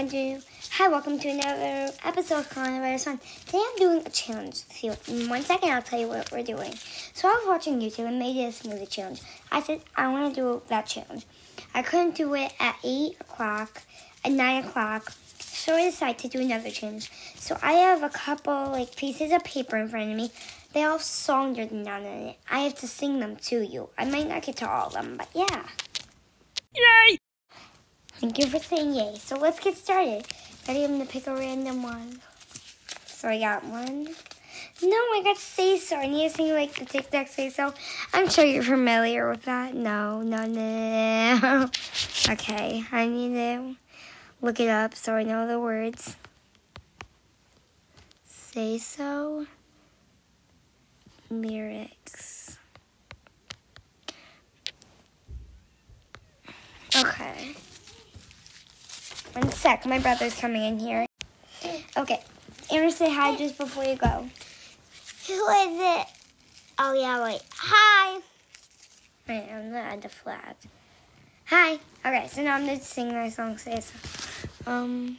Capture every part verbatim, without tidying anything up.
Welcome to hi, welcome to another episode of Colonel and on. Today I'm doing a challenge. See, in one second I'll tell you what we're doing. So I was watching YouTube and made this smoothie challenge. I said I want to do that challenge. I couldn't do it at eight o'clock, at nine o'clock. So I decided to do another challenge. So I have a couple like pieces of paper in front of me. They all have songs written down in it. I have to sing them to you. I might not get to all of them, but yeah. Yay! Thank you for saying yay. So let's get started. Ready? I'm going to pick a random one. So I got one. No, I got Say So. I need to sing like the TikTok Say So. I'm sure you're familiar with that. No, no, no, no. Okay, I need to look it up so I know the words. Say So. Lyrics. Okay. One sec, my brother's coming in here. Okay, Aaron, say hi just before you go. Who is it? Oh, yeah, wait. Hi. Wait, I'm going to add the flag. Hi. Okay, so now I'm going to sing my song, Say So. Um,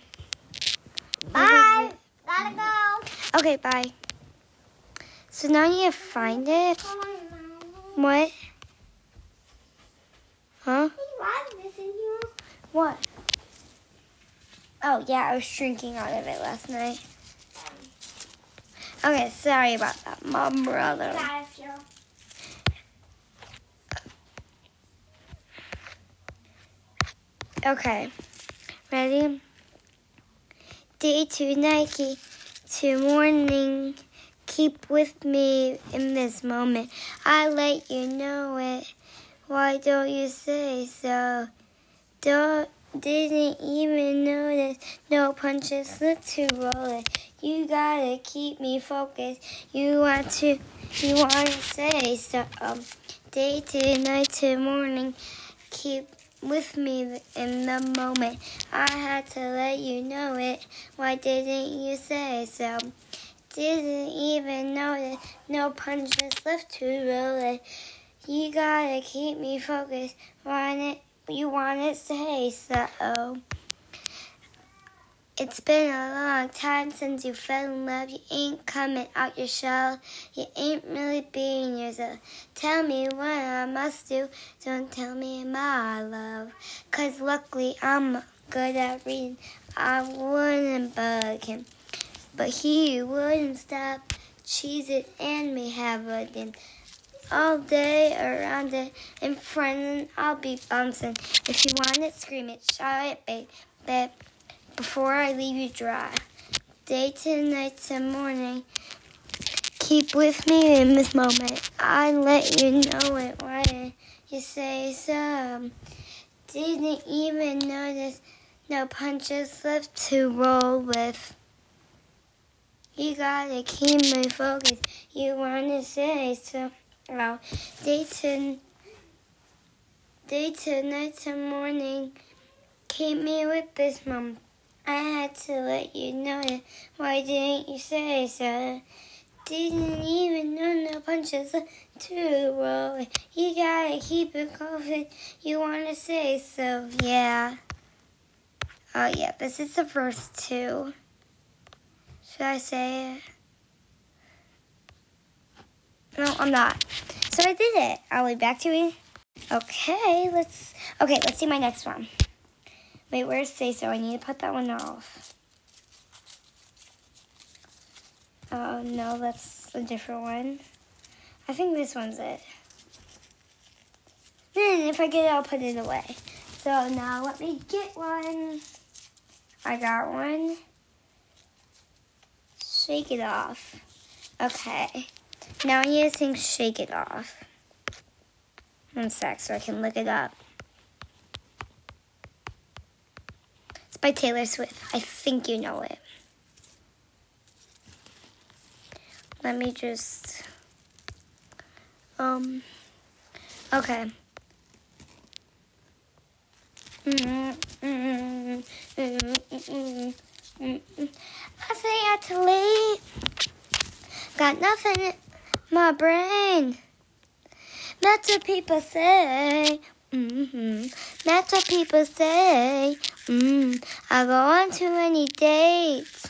bye. Gotta go. Okay, bye. So now you need to find it. What? Huh? What? Oh, yeah, I was drinking out of it last night. Okay, sorry about that, Mom, brother. Okay, ready? Day to Nike, to morning. Keep with me in this moment. I let you know it. Why don't you say so? Don't. Didn't even notice, no punches, slip to roll it. You gotta keep me focused. You want to, you wanna say so. Um, day to night to morning, keep with me in the moment. I had to let you know it. Why didn't you say so? Didn't even notice, no punches, left to roll it. You gotta keep me focused. Want it? You want to say so. It's been a long time since you fell in love. You ain't coming out your shell. You ain't really being yourself. Tell me what I must do. Don't tell me my love. Cause luckily I'm good at reading. I wouldn't bug him. But he wouldn't stop. Cheese it and me have a din. All day around it, in front, I'll be bouncing. If you want it, scream it, shout it, babe, babe, before I leave you dry. Day to night to morning, keep with me in this moment. I let you know it, why did you say so? Didn't even notice, no punches left to roll with. You gotta keep me focused, you wanna say so. Wow. Day to, day to night to morning, keep me with this, Mom. I had to let you know it. Why didn't you say so? Didn't even know no punches to roll. You gotta keep it going. You wanna say so, yeah. Oh, yeah, this is the verse two. Should I say it? No, I'm not. So I did it. I'll be back to you. Okay, let's... Okay, let's see my next one. Wait, where's Say So? I need to put that one off. Oh, no, that's a different one. I think this one's it. Then if I get it, I'll put it away. So now let me get one. I got one. Shake It Off. Okay. Now I need to sing Shake It Off. One sec so I can look it up. It's by Taylor Swift. I think you know it. Let me just... Um... Okay. Mm-mm, mm-mm, mm-mm, mm-mm, mm-mm. I say I too late. Got nothing... My brain, that's what people say. Mm-hmm. That's what people say. Mm. I go on too many dates,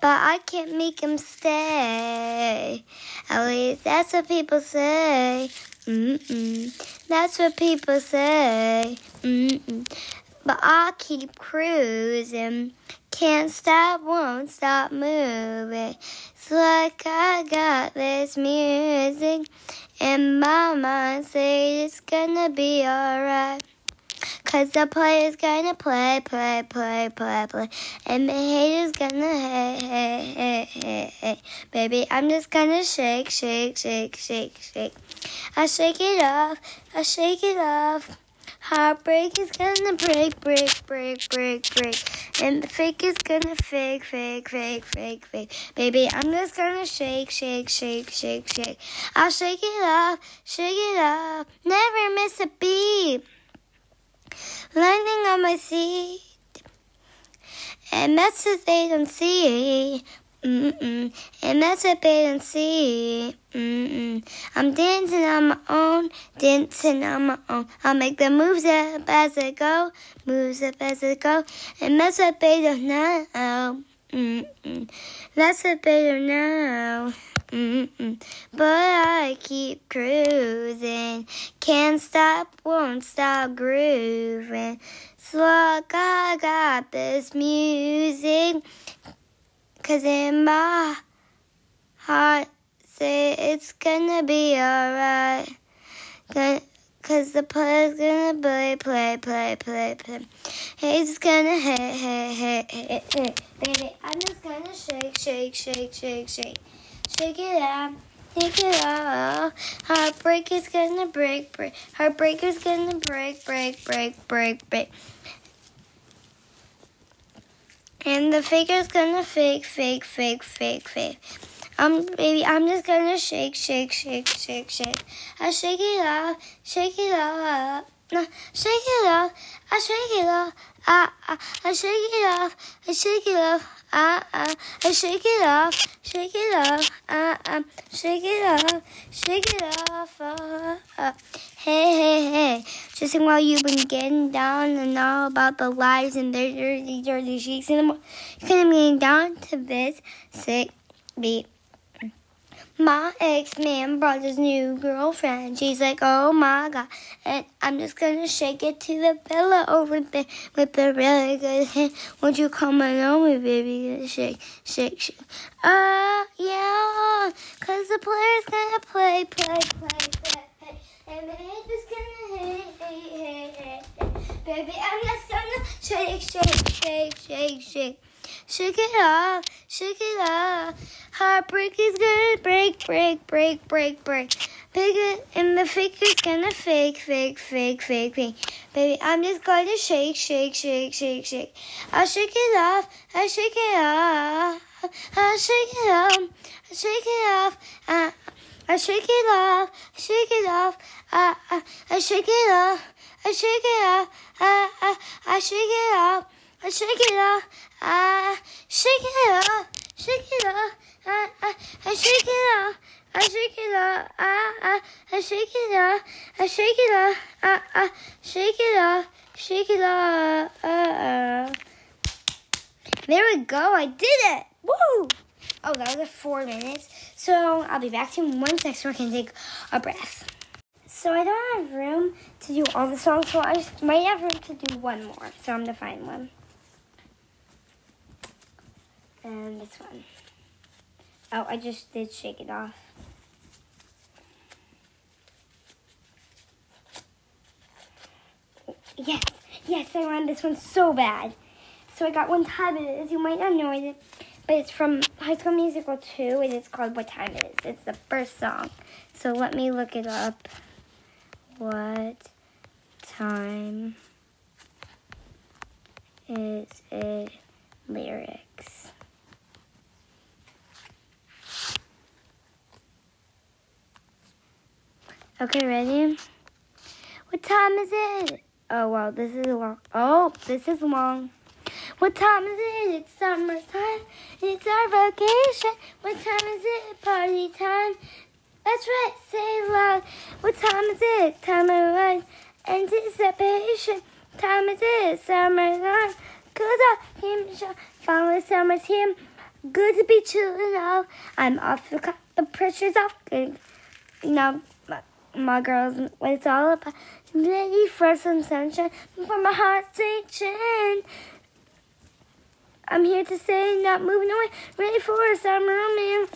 but I can't make him stay. At least that's what people say. Mm-mm. That's what people say. Mm-mm. But I keep cruising. Can't stop, won't stop moving. It's like I got this music in my mind, say it's gonna be alright. Cause the player's gonna play, play, play, play, play. And the haters gonna hate, hate, hate, hate, hate. Baby, I'm just gonna shake, shake, shake, shake, shake. I shake it off, I shake it off. Heartbreak is gonna break, break, break, break, break. And the fake is gonna fake, fake, fake, fake, fake. Baby, I'm just gonna shake, shake, shake, shake, shake. I'll shake it off, shake it off. Never miss a beat. Landing on my seat. And that's what they don't see. Mm-mm. And that's what they don't see. Mm-mm. I'm dancing on my own, dancing on my own. I'll make the moves up as I go, moves up as I go. And that's what they don't know. Mm-mm. That's what they don't know. Mm-mm. But I keep cruising. Can't stop, won't stop grooving. It's like I got this music. Cause in my heart, say it's gonna be alright. Cause the player's gonna play, play, play, play, play. It's gonna hit, hit, hit, hit, hit. Baby, I'm just gonna shake, shake, shake, shake, shake. Shake it out, shake it out. Heartbreak is gonna break, break. Heartbreak is gonna break, break, break, break, break. And the faker's gonna fake, fake, fake, fake, fake. Um, baby, I'm just gonna shake, shake, shake, shake, shake. I shake it off, shake it off. No, shake it off, I shake it off. Ah, ah, I shake it off, I shake it off. Ah, ah, I shake it off, shake it off. Ah, ah, shake it off, shake it off. Ah, ah. Hey, hey, hey. Just while you've been getting down and all about the lies and their dirty, dirty cheeks and more, you're gonna be down to this sick beat. My ex-man brought his new girlfriend. She's like, oh my God. And I'm just gonna shake it to the fella over there with a really good hand. Won't you come along with me, baby? Shake, shake, shake. Uh, yeah. Cause the player's gonna play, play, play, play, play. And the head is gonna hit, hit, hit, hit. Baby, I'm just gonna shake, shake, shake, shake, shake. Shake it off, shake it off. Heartbreak is gonna break, break, break, break, break. Pick it, and the fake is gonna fake, fake, fake, fake, fake. Baby, I'm just gonna shake, shake, shake, shake, shake. I'll shake it off, I'll shake it off. I'll shake it off, I'll shake it off. Uh, I shake it off, shake it off. Uh, uh, I shake it off, I shake it off. Uh, uh, I shake it off, I shake it off. Ah, uh, shake it off, shake it off, ah, uh, uh, I shake it off, I shake it off, ah, uh, uh, I shake it off, I shake it off, ah, uh, uh, shake it off, shake it off, uh, uh. There we go, I did it, woo! Oh, that was four minutes, so I'll be back to you in one second so I can take a breath. So I don't have room to do all the songs, so I just might have room to do one more, so I'm gonna find one. And this one. Oh, I just did shake it off. Yes, yes, I wanted this one so bad. So I got One Time It Is. You might not know it, but it's from High School Musical two, and it's called What Time It Is. It's the first song. So let me look it up. What time is it? Lyrics. Okay, ready? What time is it? Oh, wow, this is long. Oh, this is long. What time is it? It's summertime. It's our vacation. What time is it? Party time. That's right, say loud. What time is it? Time to run. Anticipation. Time is it? Summer's on. Cause I him shot. Finally, summer's here. Good to be chillin' out. I'm off the clock. The pressure's off. Good. You know, my, my girls, what it's all about. Ready for some sunshine before my heart's itching. I'm here to stay, not moving away. Ready for a summer romance.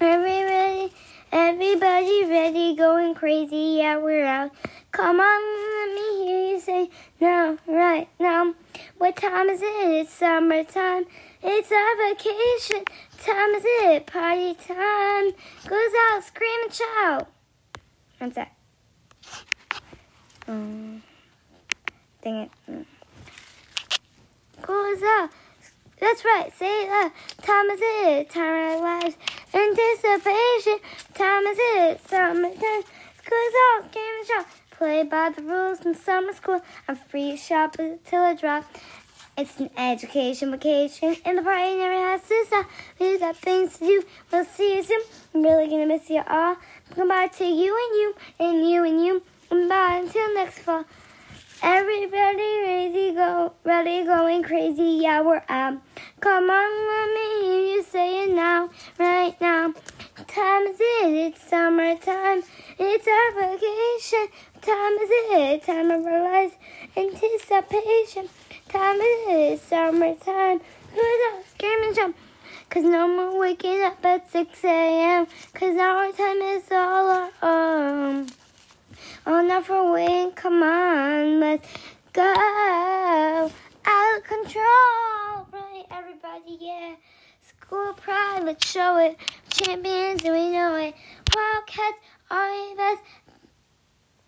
Everybody, everybody ready, going crazy. Yeah, we're out. Come on, let me hear you say no, right now. What time is it? It's summertime. It's our vacation. Time is it? Party time. Goes out, scream and shout. That's that. Um, dang it. Goes out. That's right, say it loud. Time is it, time of our lives. Anticipation, time is it, summertime. School's out, game and shop. Play by the rules in summer school. I'm free to shop until I drop. It's an education vacation, and the party never has to stop. We've got things to do, we'll see you soon. I'm really gonna miss you all. Goodbye to you and you, and you and you. And bye until next fall. Everybody ready, go, ready, going crazy, yeah, we're out. Come on, let me hear you say it now, right now. Time is it, it's summertime, it's our vacation. Time is it, time of our lives, anticipation. Time is it, it's summertime, without screaming jump. Cause no more waking up at six a.m. Cause our time is all our own. Oh, not for win, come on, let's go. Out of control, right, everybody, yeah. School pride, let's show it. Champions, and we know it. Wildcats are the best,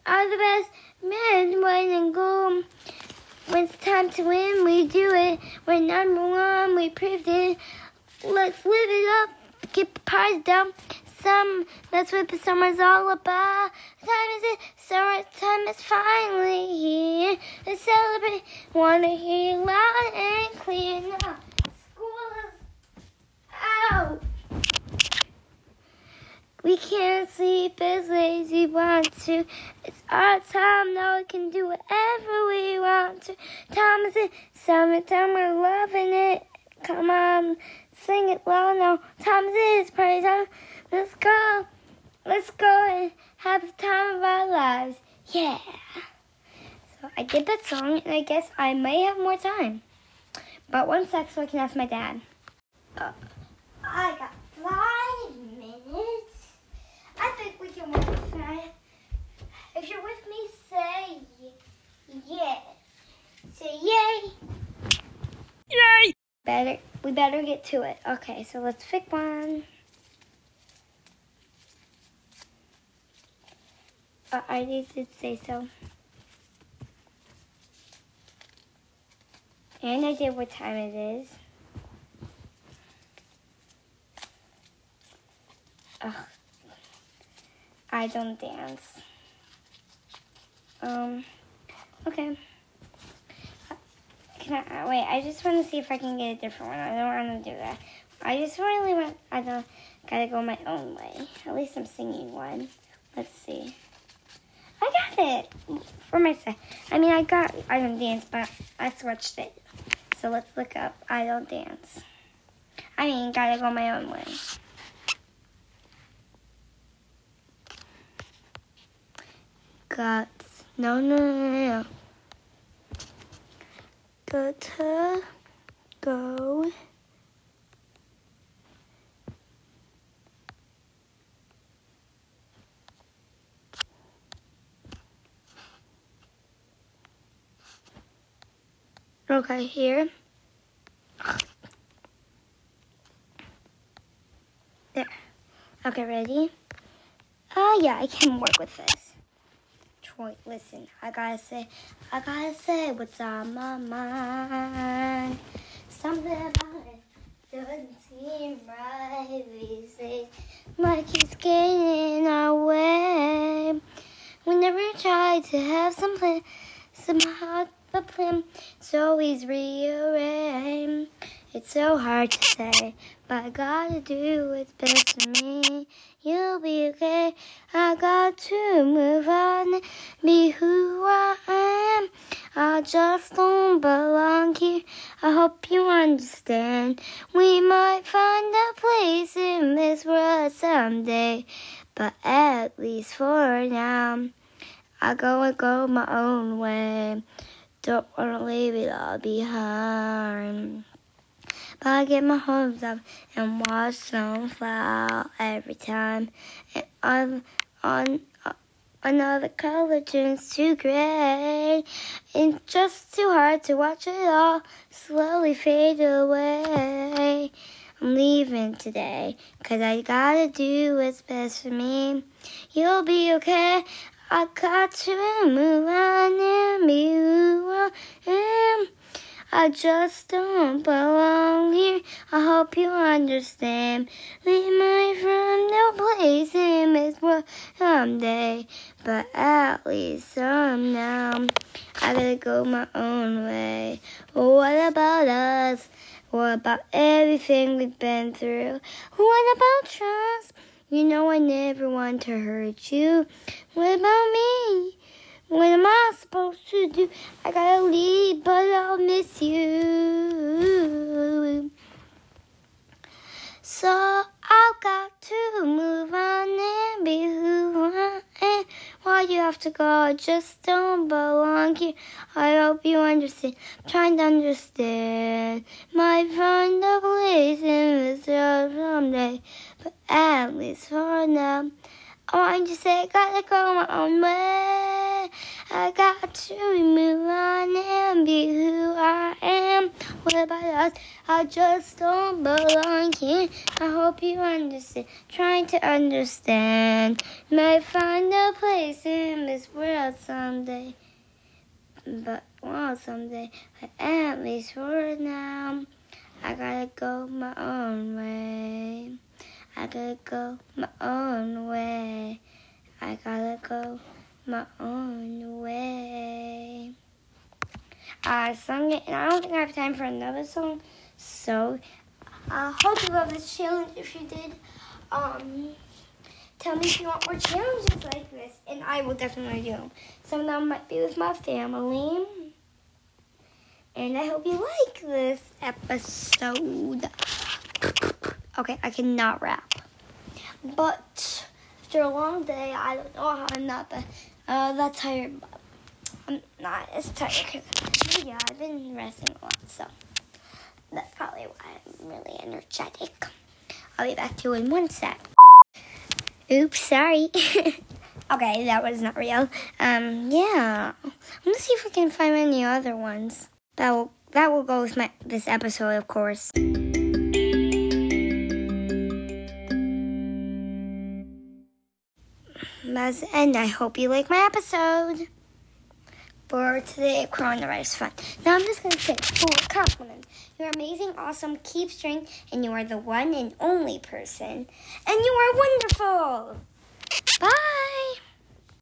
are the best. Men, white, and gold. When it's time to win, we do it. We're number one, we proved it. Let's live it up, keep the prize down. Some, that's what the summer's all about. Time is it, summertime is finally here. Let's celebrate, wanna hear you loud and clear now. School is out. We can't sleep as late as we want to. It's our time, now we can do whatever we want to. Time is it, summertime, we're loving it. Come on, sing it loud now. Time is it, it's party time. Let's go. Let's go and have the time of our lives. Yeah. So I did that song, and I guess I may have more time. But one sec so I can ask my dad. Uh, I got five minutes. I think we can work tonight. If you're with me, say yeah. Say yay. Yay. Better, we better get to it. Okay, so let's pick one. Uh, I did say so. And I did what time it is. Ugh. I don't dance. Um, okay. Uh, can I, uh, wait, I just want to see if I can get a different one. I don't want to do that. I just really want, I don't, gotta go my own way. At least I'm singing one. Let's see. I got it for myself. I mean, I got I don't dance, but I switched it. So let's look up I don't dance. I mean, gotta go my own way. Got no no no no. Gotta go. Okay, here. There. Okay, ready? Ah, uh, yeah, I can work with this. Troy, listen, I gotta say, I gotta say what's on my mind. Something about it doesn't seem right these days. Life keeps getting our way. We never tried to have some plan, somehow. The plan, it's always rearranged. It's so hard to say, but I gotta do what's best for me. You'll be okay. I got to move on, be who I am. I just don't belong here. I hope you understand. We might find a place in this world someday, but at least for now, I go and go my own way. Don't wanna leave it all behind. But I get my hopes up and watch snow fall every time. And on, on, on another color turns to gray. It's just too hard to watch it all slowly fade away. I'm leaving today, 'cause I gotta do what's best for me. You'll be okay. I got to move on and be who I am. I just don't belong here. I hope you understand. We might find no place in this world someday, but at least some now. I gotta go my own way. What about us? What about everything we've been through? What about trust? You know I never want to hurt you. What about me? What am I supposed to do? I gotta leave, but I'll miss you. So I've got to move on and be who I am. Why you have to go? I just don't belong here. I hope you understand. I'm trying to understand. Might find a place in this world someday, but at least for now, I want you to say I gotta go my own way. I got to move on and be who I am. What about us? I just don't belong here. I hope you understand. Trying to understand. Might find a place in this world someday, but well, someday. But at least for now, I gotta go my own way. I gotta go my own way. I gotta go my own way. I sung it, and I don't think I have time for another song. So, I hope you love this challenge. If you did, um, tell me if you want more challenges like this, and I will definitely do them. Some of them might be with my family. And I hope you like this episode. Okay, I cannot rap. But after a long day, I don't know how I'm not but, uh, that tired. But I'm not as tired because yeah, I've been resting a lot. So that's probably why I'm really energetic. I'll be back to you in one sec. Oops, sorry. Okay, that was not real. Um, yeah. I'm going to see if we can find any other ones. That will, that will go with my this episode, of course. And I hope you like my episode for today of Coronavirus Fun. Now I'm just going to say full compliments. You're amazing, awesome, keep strength, and you are the one and only person. And you are wonderful. Bye.